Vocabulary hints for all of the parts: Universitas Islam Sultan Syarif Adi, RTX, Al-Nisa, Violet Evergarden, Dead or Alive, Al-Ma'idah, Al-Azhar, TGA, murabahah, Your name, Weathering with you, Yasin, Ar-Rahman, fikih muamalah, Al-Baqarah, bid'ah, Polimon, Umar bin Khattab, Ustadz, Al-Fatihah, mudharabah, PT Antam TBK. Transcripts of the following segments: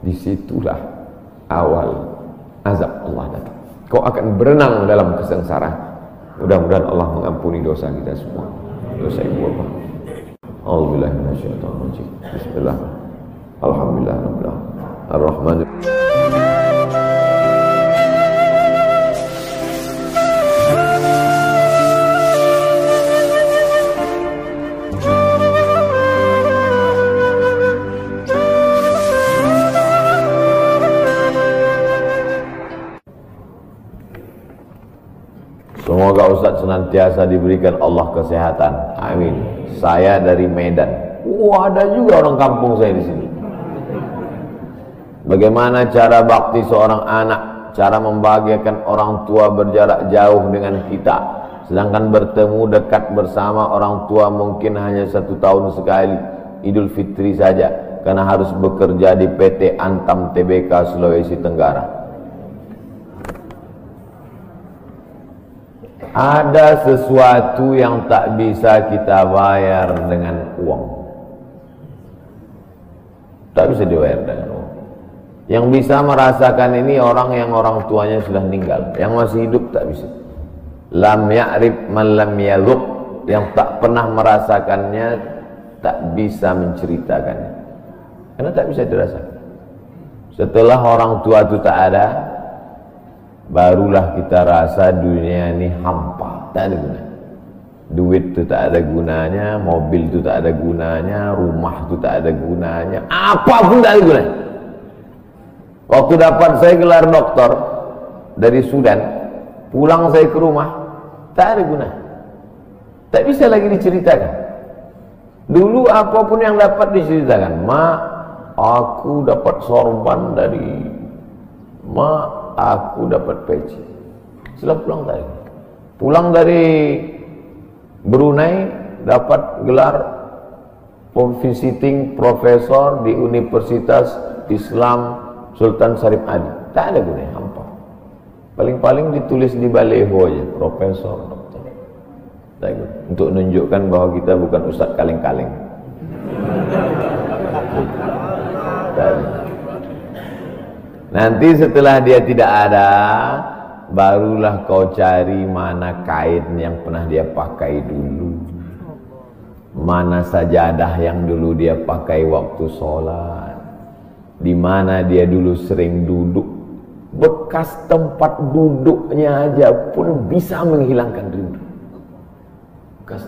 disitulah awal azab Allah datang. Kau akan berenang dalam kesengsaraan. Mudah-mudahan Allah mengampuni dosa kita semua, dosa ibu bapa. Alhamdulillah, Bismillah, Alhamdulillah, Ar-Rahman. Semoga Ustaz senantiasa diberikan Allah kesehatan. Amin. Saya dari Medan. Wah, ada juga orang kampung saya di sini. Bagaimana cara bakti seorang anak? Cara membahagiakan orang tua berjarak jauh dengan kita, sedangkan bertemu dekat bersama orang tua mungkin hanya 1 tahun sekali, Idul Fitri saja, karena harus bekerja di PT Antam TBK Sulawesi Tenggara. Ada sesuatu yang tak bisa kita bayar dengan uang. Tak bisa dibayar dengan uang. Yang bisa merasakan ini orang yang orang tuanya sudah meninggal. Yang masih hidup tak bisa. Lam ya'rif man lam yadhuq. Yang tak pernah merasakannya tak bisa menceritakannya, karena tak bisa dirasakan. Setelah orang tua itu tak ada, barulah kita rasa dunia ini hampa, tak ada guna. Duit itu tak ada gunanya, mobil itu tak ada gunanya, rumah itu tak ada gunanya, apapun tak ada gunanya. Waktu dapat saya gelar doktor dari Sudan, pulang saya ke rumah, tak ada guna, tak bisa lagi diceritakan. Dulu apapun yang dapat diceritakan, mak aku dapat sorban dari mak, aku dapat PC. Setelah pulang tadi, pulang dari Brunei dapat gelar visiting profesor di Universitas Islam Sultan Syarif Adi. Tak ada gunanya, hampa. Paling-paling ditulis di baleho aja, profesor, doktor. Tak ada. Untuk menunjukkan bahwa kita bukan ustaz kaleng-kaleng. Tak ada. Nanti setelah dia tidak ada, barulah kau cari mana kain yang pernah dia pakai dulu, mana sajadah yang dulu dia pakai waktu sholat, di mana dia dulu sering duduk. Bekas tempat duduknya aja pun bisa menghilangkan rindu. Bekas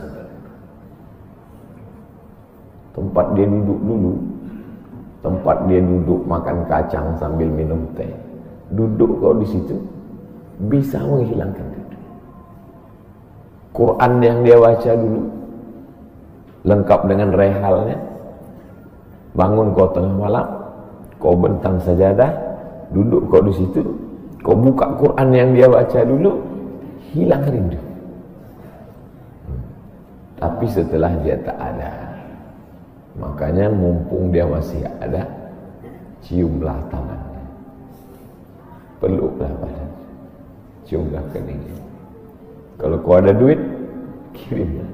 tempat dia duduk dulu. Tempat dia duduk makan kacang sambil minum teh. Duduk kau di situ bisa menghilangkan diri. Quran yang dia baca dulu lengkap dengan rehalnya. Bangun kau tengah malam, kau bentang sajadah, duduk kau di situ, kau buka Quran yang dia baca dulu, hilang rindu. Tapi setelah dia tak ada, makanya mumpung dia masih ada, ciumlah tangannya, peluklah badannya, ciumlah keningnya. Kalau kau ada duit, kirimlah.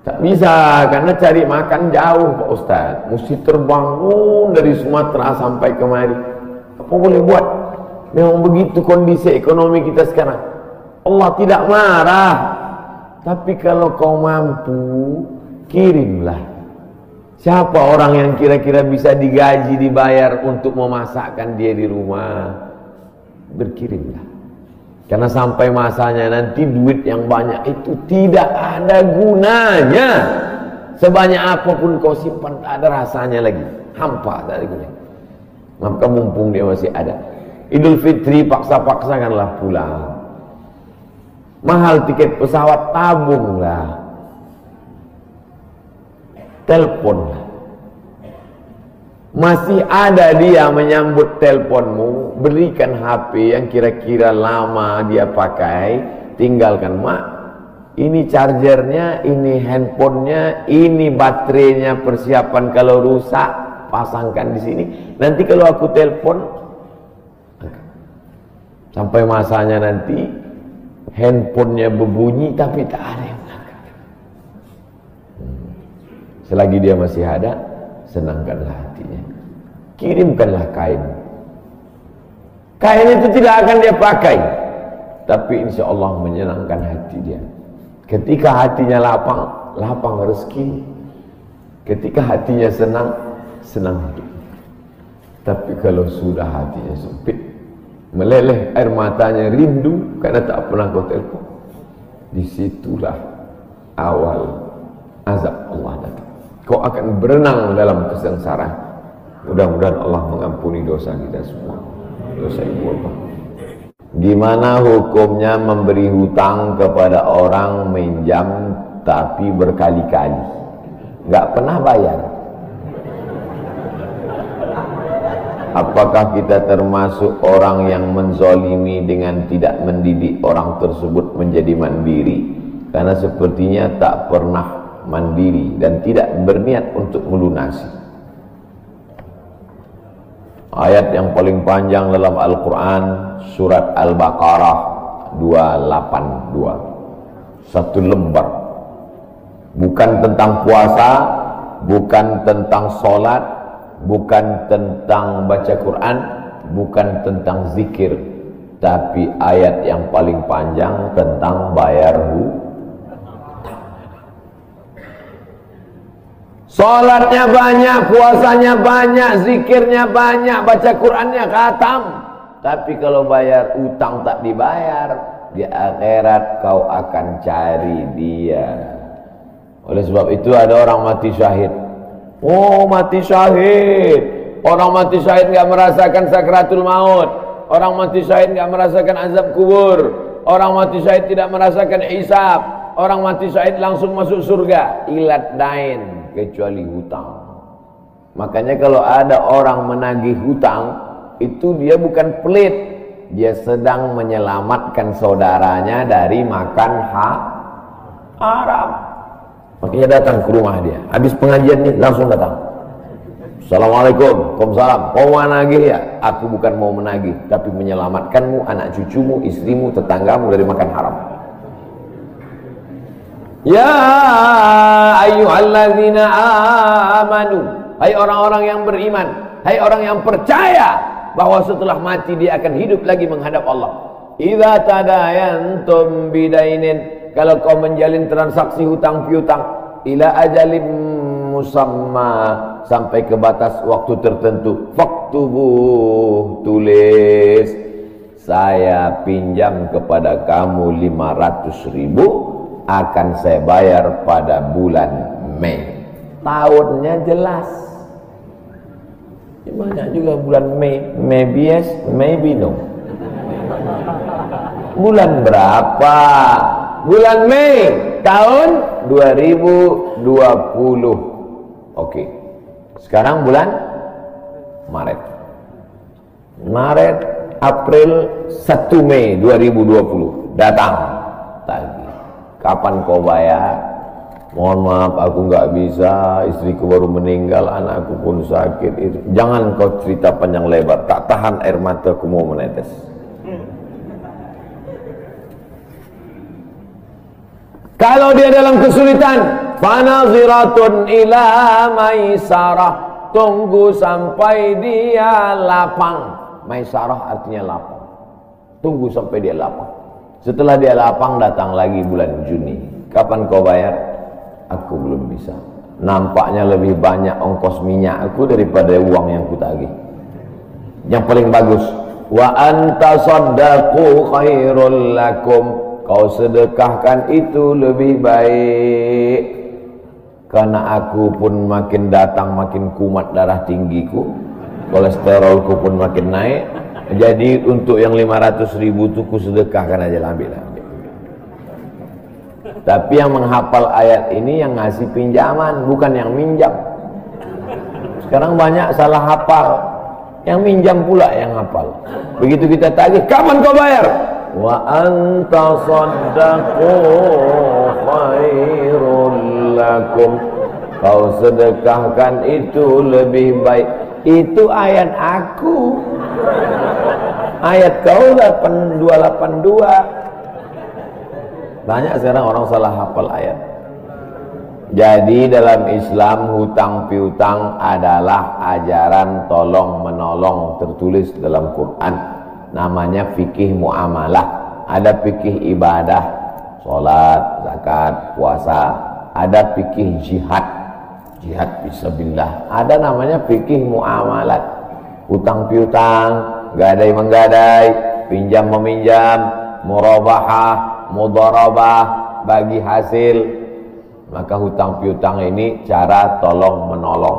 Tak bisa, karena cari makan jauh Pak Ustaz, mesti terbangun dari Sumatera sampai kemari. Apa boleh buat? Memang begitu kondisi ekonomi kita sekarang. Allah tidak marah. Tapi kalau kau mampu, kirimlah. Siapa orang yang kira-kira bisa digaji, dibayar untuk memasakkan dia di rumah? Berkirimlah. Karena sampai masanya nanti duit yang banyak itu tidak ada gunanya. Sebanyak apapun kau simpan, tak ada rasanya lagi. Hampa, tak ada gunanya. Maka mumpung dia masih ada, Idul Fitri paksa-paksakanlah pulang. Mahal tiket pesawat, tabunglah. Teleponlah. Masih ada dia menyambut teleponmu, berikan HP yang kira-kira lama dia pakai, tinggalkan. Mak, ini chargernya, ini handphonenya, ini baterainya, persiapan kalau rusak, pasangkan di sini. Nanti kalau aku telepon, sampai masanya nanti handphonenya berbunyi tapi tak ada yang selagi dia masih ada, senangkanlah hatinya. kirimkanlah kain. Kain itu tidak akan dia pakai, tapi insya Allah menyenangkan hati dia. Ketika hatinya lapang, lapang rezeki. Ketika hatinya senang, senang hidup. Tapi kalau sudah hatinya sempit, meleleh air matanya rindu karena tak pernah kau telpon, disitulah awal azab Allah datang. Kau akan berenang dalam kesengsaraan. Mudah-mudahan Allah mengampuni dosa kita semua, dosa ibu bapa. Gimana hukumnya memberi hutang kepada orang minjam tapi berkali-kali nggak pernah bayar? Apakah kita termasuk orang yang menzalimi dengan tidak mendidik orang tersebut menjadi mandiri, karena sepertinya tak pernah mandiri dan tidak berniat untuk melunasi? Ayat yang paling panjang dalam Al-Quran surat Al-Baqarah 282, satu lembar. Bukan tentang puasa, bukan tentang solat, bukan tentang baca Quran, bukan tentang zikir, tapi ayat yang paling panjang tentang bayar hutang. Solatnya banyak, puasanya banyak, zikirnya banyak, baca Qurannya khatam, tapi kalau bayar utang tak dibayar, di akhirat kau akan cari dia. Oleh sebab itu ada orang mati syahid. Oh, mati syahid. Orang mati syahid nggak merasakan sakratul maut. Orang mati syahid nggak merasakan azab kubur. Orang mati syahid tidak merasakan hisab. Orang mati syahid langsung masuk surga. Ilat dain, kecuali hutang. Makanya kalau ada orang menagih hutang, itu dia bukan pelit, dia sedang menyelamatkan saudaranya dari makan haram. Makanya datang ke rumah dia, habis pengajian nih langsung datang. Assalamualaikum. Waalaikumsalam. Kau menagih ya? Aku bukan mau menagih, tapi menyelamatkanmu, anak cucumu, istrimu, tetanggamu dari makan haram. Ya ayyuhallazina amanu, hai orang-orang yang beriman, hai orang yang percaya bahwa setelah mati dia akan hidup lagi menghadap Allah. Idza tadayantum bidainin, kalau kau menjalin transaksi hutang piutang, ila ajalim musamma, sampai ke batas waktu tertentu, faktubuh, tulis, saya pinjam kepada kamu 500 ribu, akan saya bayar pada bulan Mei. Tahunnya jelas. Gimana juga bulan Mei? Maybe yes, maybe no. Bulan berapa? Bulan Mei tahun 2020. Oke. Sekarang bulan Maret. Maret, April, 1 Mei 2020 datang tadi. Kapan kau bayar? Mohon maaf, aku nggak bisa, istriku baru meninggal, anakku pun sakit. Jangan kau cerita panjang lebar, tak tahan air mataku mau menetes. Kalau dia dalam kesulitan, fanaziratun ila maisarah, tunggu sampai dia lapang. Maisarah artinya lapang. Tunggu sampai dia lapang. Setelah dia lapang, datang lagi bulan Juni. Kapan kau bayar? Aku belum bisa. Nampaknya lebih banyak ongkos minyak aku daripada uang yang kutagih. Yang paling bagus, wa antasaddaqu khairul lakum, kau sedekahkan itu lebih baik. Karena aku pun makin datang makin kumat darah tinggiku, kolesterolku pun makin naik. Jadi untuk yang 500 ribu itu kusedekahkan aja, ambil. Tapi yang menghafal ayat ini yang ngasih pinjaman, bukan yang minjam. Sekarang banyak salah hafal, yang minjam pula yang hafal. Begitu kita tagih, kapan kau bayar? Wa antasaddaqu khairul lakum, kau sedekahkan itu lebih baik. Itu ayat aku. Ayat kau 8282. Banyak sekarang orang salah hafal ayat. Jadi dalam Islam hutang piutang adalah ajaran tolong menolong, tertulis dalam Quran, namanya fikih muamalah. Ada fikih ibadah, sholat, zakat, puasa. Ada fikih jihad, jihad fisabilillah. Ada namanya fikih muamalat, hutang piutang, gadai menggadai, pinjam meminjam, murabahah, mudharabah, bagi hasil. Maka hutang piutang ini cara tolong menolong,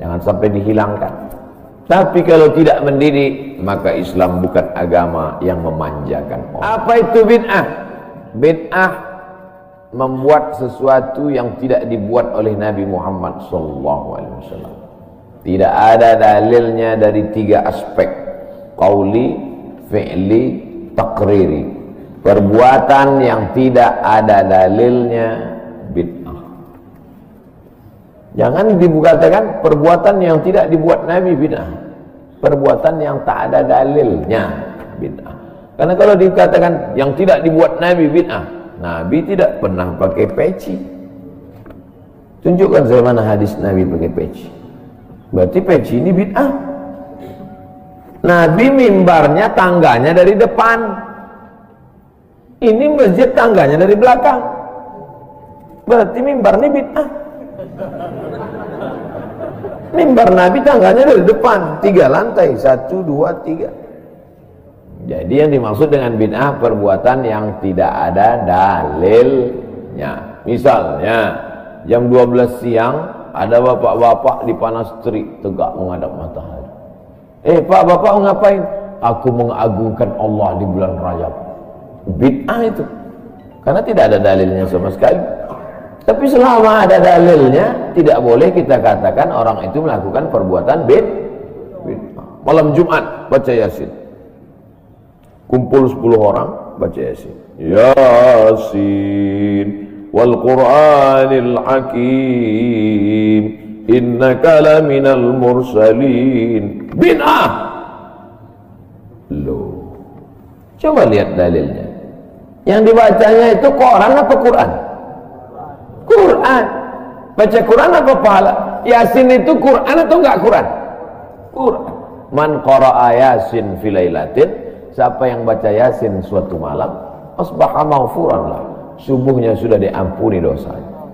jangan sampai dihilangkan. Tapi kalau tidak mendidik, maka Islam bukan agama yang memanjakan orang. Apa itu bid'ah? Bid'ah membuat sesuatu yang tidak dibuat oleh Nabi Muhammad SAW. Tidak ada dalilnya dari tiga aspek: qauli, fi'li, takriri. Perbuatan yang tidak ada dalilnya bid'ah. Jangan dikatakan perbuatan yang tidak dibuat Nabi bid'ah. Perbuatan yang tak ada dalilnya bid'ah. Karena kalau dikatakan yang tidak dibuat Nabi bid'ah, Nabi tidak pernah pakai peci. Tunjukkan saya mana hadis Nabi pakai peci. Berarti peci ini bid'ah. Nabi mimbarnya tangganya dari depan. Ini masjid tangganya dari belakang, berarti mimbar ini bid'ah. Mimbar Nabi tangganya dari depan, 3 lantai, 1, 2, 3. Jadi yang dimaksud dengan bid'ah perbuatan yang tidak ada dalilnya. Misalnya jam 12 siang ada bapak-bapak di panas terik tegak menghadap matahari. Pak, bapak ngapain? Aku mengagungkan Allah di bulan Rajab. Bid'ah itu, karena tidak ada dalilnya sama sekali. Tapi selama ada dalilnya, tidak boleh kita katakan orang itu melakukan perbuatan bid'ah. Malam Jumat baca Yasin, kumpul 10 orang baca Yasin, Yasin wal Qur'anil Hakim innaka laminal mursalin. Bid'ah. Loh, coba lihat dalilnya. Yang dibacanya itu Quran apa Quran? Quran. Baca Quran apa pahala? Yasin itu Quran atau enggak Quran? Quran. Man qara'a Yasin fi lailatin, siapa yang baca Yasin suatu malam, asbaha maghfuran lah, subuhnya sudah diampuni dosanya.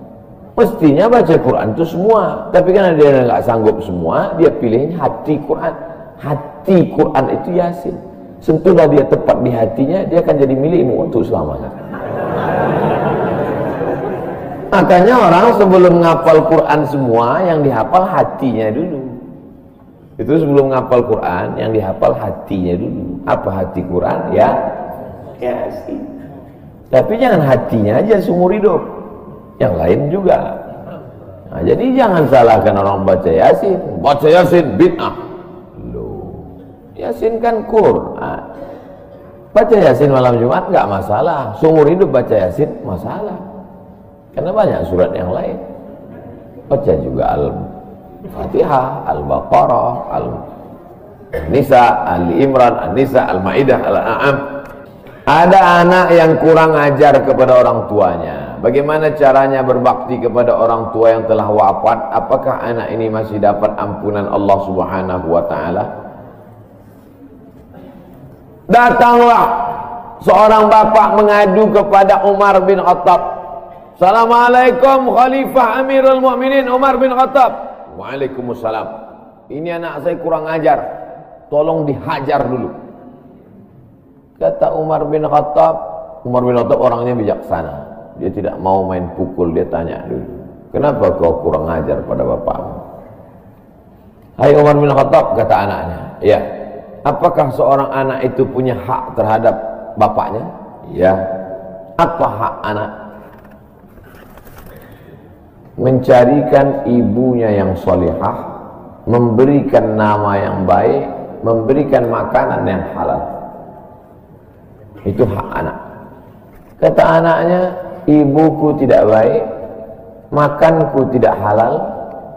Mestinya baca Quran itu semua, tapi karena dia enggak sanggup semua, dia pilih hati Quran. Hati Quran itu Yasin. Sentuhlah dia tepat di hatinya, dia akan jadi milikmu untuk selamanya. Makanya orang sebelum ngapal Quran semua, yang dihafal hatinya dulu. Itu sebelum ngapal Quran, yang dihafal hatinya dulu. Apa hati Quran? Ya, ya sih. Tapi jangan hatinya aja seumur hidup, yang lain juga. Nah, jadi jangan salahkan orang baca Yasin. Baca Yasin bid'ah. Yasin kan Quran. Baca Yasin malam Jumat nggak masalah, seumur hidup baca Yasin masalah, karena banyak surat yang lain. Baca juga Al-Fatihah, Al-Baqarah, Al-Nisa, Al-Imran, Al-Nisa, Al-Ma'idah, Al-An'am. Ada anak yang kurang ajar kepada orang tuanya, bagaimana caranya berbakti kepada orang tua yang telah wafat? Apakah anak ini masih dapat ampunan Allah Subhanahu wa ta'ala? Datanglah seorang bapak mengadu kepada Umar bin Khattab. Assalamualaikum Khalifah Amirul Mukminin Umar bin Khattab. Waalaikumsalam. Ini anak saya kurang ajar, tolong dihajar dulu. Kata Umar bin Khattab. Umar bin Khattab orangnya bijaksana, dia tidak mau main pukul, dia tanya dulu, kenapa kau kurang ajar pada bapakmu? Hai Umar bin Khattab, kata anaknya. Iya. Apakah seorang anak itu punya hak terhadap bapaknya? Ya. Apa hak anak? Mencarikan ibunya yang solihah, memberikan nama yang baik, memberikan makanan yang halal. Itu hak anak. Kata anaknya, ibuku tidak baik, makanku tidak halal,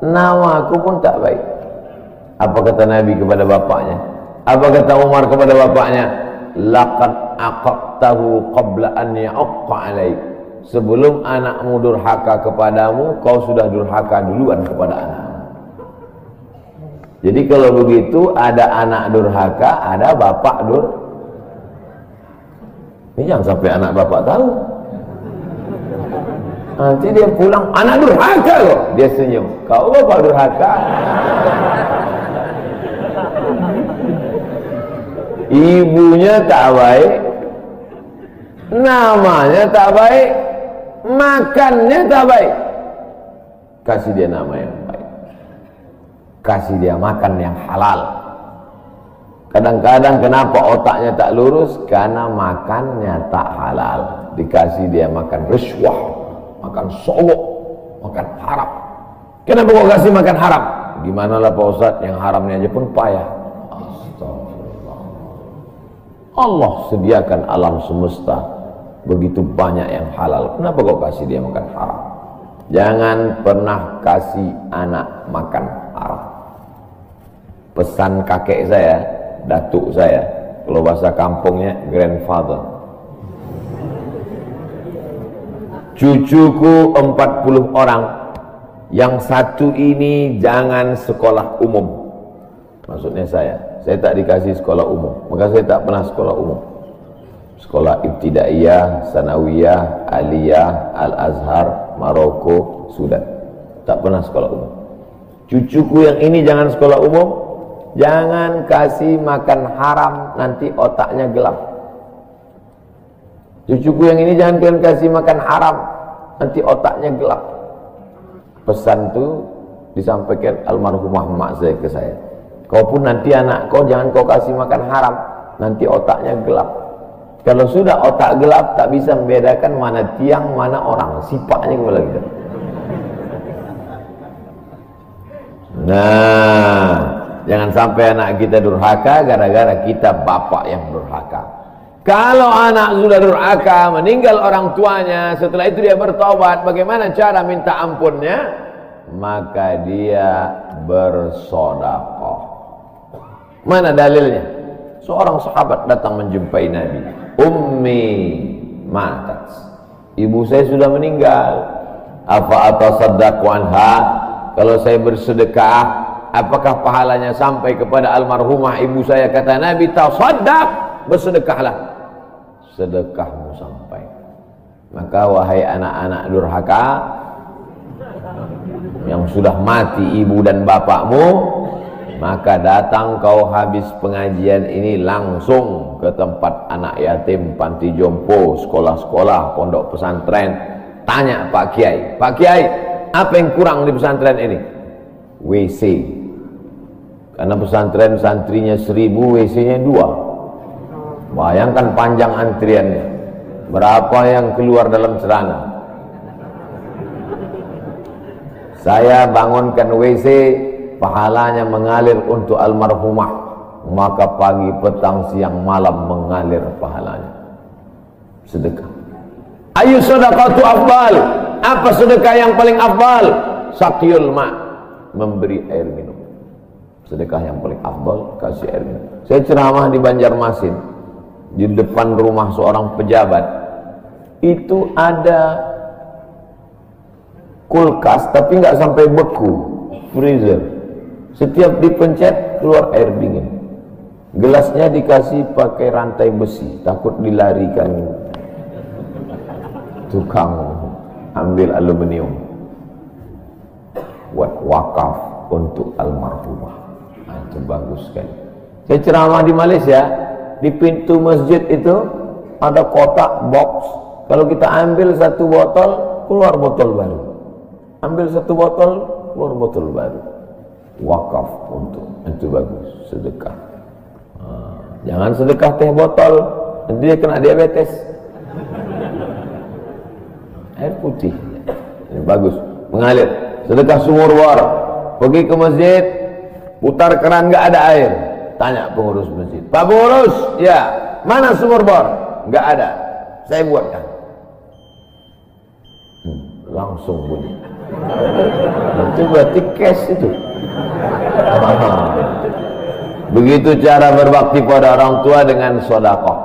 namaku pun tak baik. Apa kata Nabi kepada bapaknya? Apa kata Umar kepada bapaknya? Laqad aqaqtahu qabla an ya'aqqa alaik. sebelum anakmu durhaka kepadamu, kau sudah durhaka duluan kepada anak. Jadi kalau begitu ada anak durhaka, ada bapak durhaka. Ini jangan sampai anak bapak tahu. Nanti dia pulang, anak durhaka loh. Dia senyum, kau bapak durhaka. Ibunya tak baik, namanya tak baik, makannya tak baik. Kasih dia nama yang baik, kasih dia makan yang halal. Kadang-kadang kenapa otaknya tak lurus? Karena makannya tak halal. Dikasih dia makan rishwah, makan sogok, makan haram. Kenapa kau kasih makan haram? Gimana lah Pak Ustadz, yang haramnya aja pun payah. Allah sediakan alam semesta begitu banyak yang halal, kenapa kau kasih dia makan haram? Jangan pernah kasih anak makan haram. Pesan kakek saya, datuk saya, kalau bahasa kampungnya grandfather. Cucuku 40 orang, yang satu ini jangan sekolah umum. Maksudnya saya tak dikasih sekolah umum, maka saya tak pernah sekolah umum. Sekolah ibtidaiyah, sanawiyah, aliyah, Al-Azhar, Maroko, Sudan. Tak pernah sekolah umum. Cucuku yang ini jangan sekolah umum, jangan kasih makan haram, nanti otaknya gelap. Cucuku yang ini jangan kalian kasih makan haram, nanti otaknya gelap. Pesan itu disampaikan almarhumah mak saya ke saya. Kau pun nanti anak kau jangan kau kasih makan haram, nanti otaknya gelap. Kalau sudah otak gelap tak bisa membedakan mana tiang mana orang, sifatnya kepala kita. Nah, jangan sampai anak kita durhaka gara-gara kita bapak yang durhaka. Kalau anak sudah durhaka, meninggal orang tuanya, setelah itu dia bertobat, bagaimana cara minta ampunnya? Maka dia bersedekah. Mana dalilnya? Seorang sahabat datang menjumpai Nabi. Ummi matat, ibu saya sudah meninggal. Apa atasaddaqu anha? Kalau saya bersedekah, apakah pahalanya sampai kepada almarhumah ibu saya? Kata Nabi, tasaddaq, bersedekahlah, sedekahmu sampai. Maka wahai anak-anak durhaka yang sudah mati ibu dan bapakmu, maka datang kau habis pengajian ini langsung ke tempat anak yatim, panti jompo, sekolah-sekolah, pondok pesantren. Tanya Pak Kiai, Pak Kiai, apa yang kurang di pesantren ini? WC. Karena pesantren santrinya 1000, WC-nya 2. Bayangkan panjang antriannya. Berapa yang keluar dalam celana? Saya bangunkan WC, pahalanya mengalir untuk almarhumah, maka pagi, petang, siang, malam mengalir pahalanya. Sedekah. Ayu sedekatu afdal, apa sedekah yang paling afdal? Sakyul ma, memberi air minum. Sedekah yang paling afdal, kasih air minum. Saya ceramah di Banjarmasin, di depan rumah seorang pejabat. Itu ada kulkas tapi nggak sampai beku, freezer. Setiap dipencet keluar air dingin. Gelasnya dikasih pakai rantai besi, takut dilarikan tukang ambil aluminium. Buat wakaf untuk almarhumah. Itu bagus sekali. Saya ceramah di Malaysia, di pintu masjid itu ada kotak box. Kalau kita ambil satu botol, keluar botol baru. Ambil satu botol, keluar botol baru. Wakaf untuk itu bagus, sedekah. Jangan sedekah teh botol, nanti dia kena diabetes. Air putih ini bagus, mengalir. Sedekah sumur war, pergi ke masjid, putar keran nggak ada air, tanya pengurus masjid, Pak pengurus, ya mana sumur bor? Nggak ada, saya buatkan. Langsung bunyi. Itu berarti cash itu. Begitu cara berbakti pada orang tua dengan sedekah.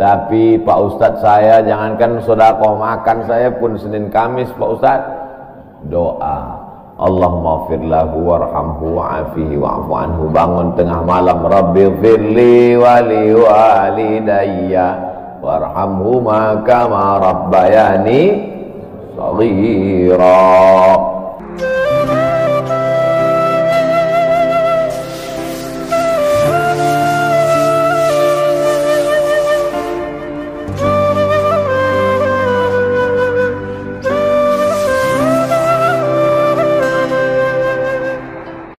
Tapi Pak Ustadz saya, jangankan sedekah makan saya pun Senin Kamis Pak Ustadz doa. Allahumma firlahu warhamhu wa'afihi wa'afu anhu. Bangun tengah malam, Rabbighfirli wali walidayya warhamhuma kama rabbayani shaghira.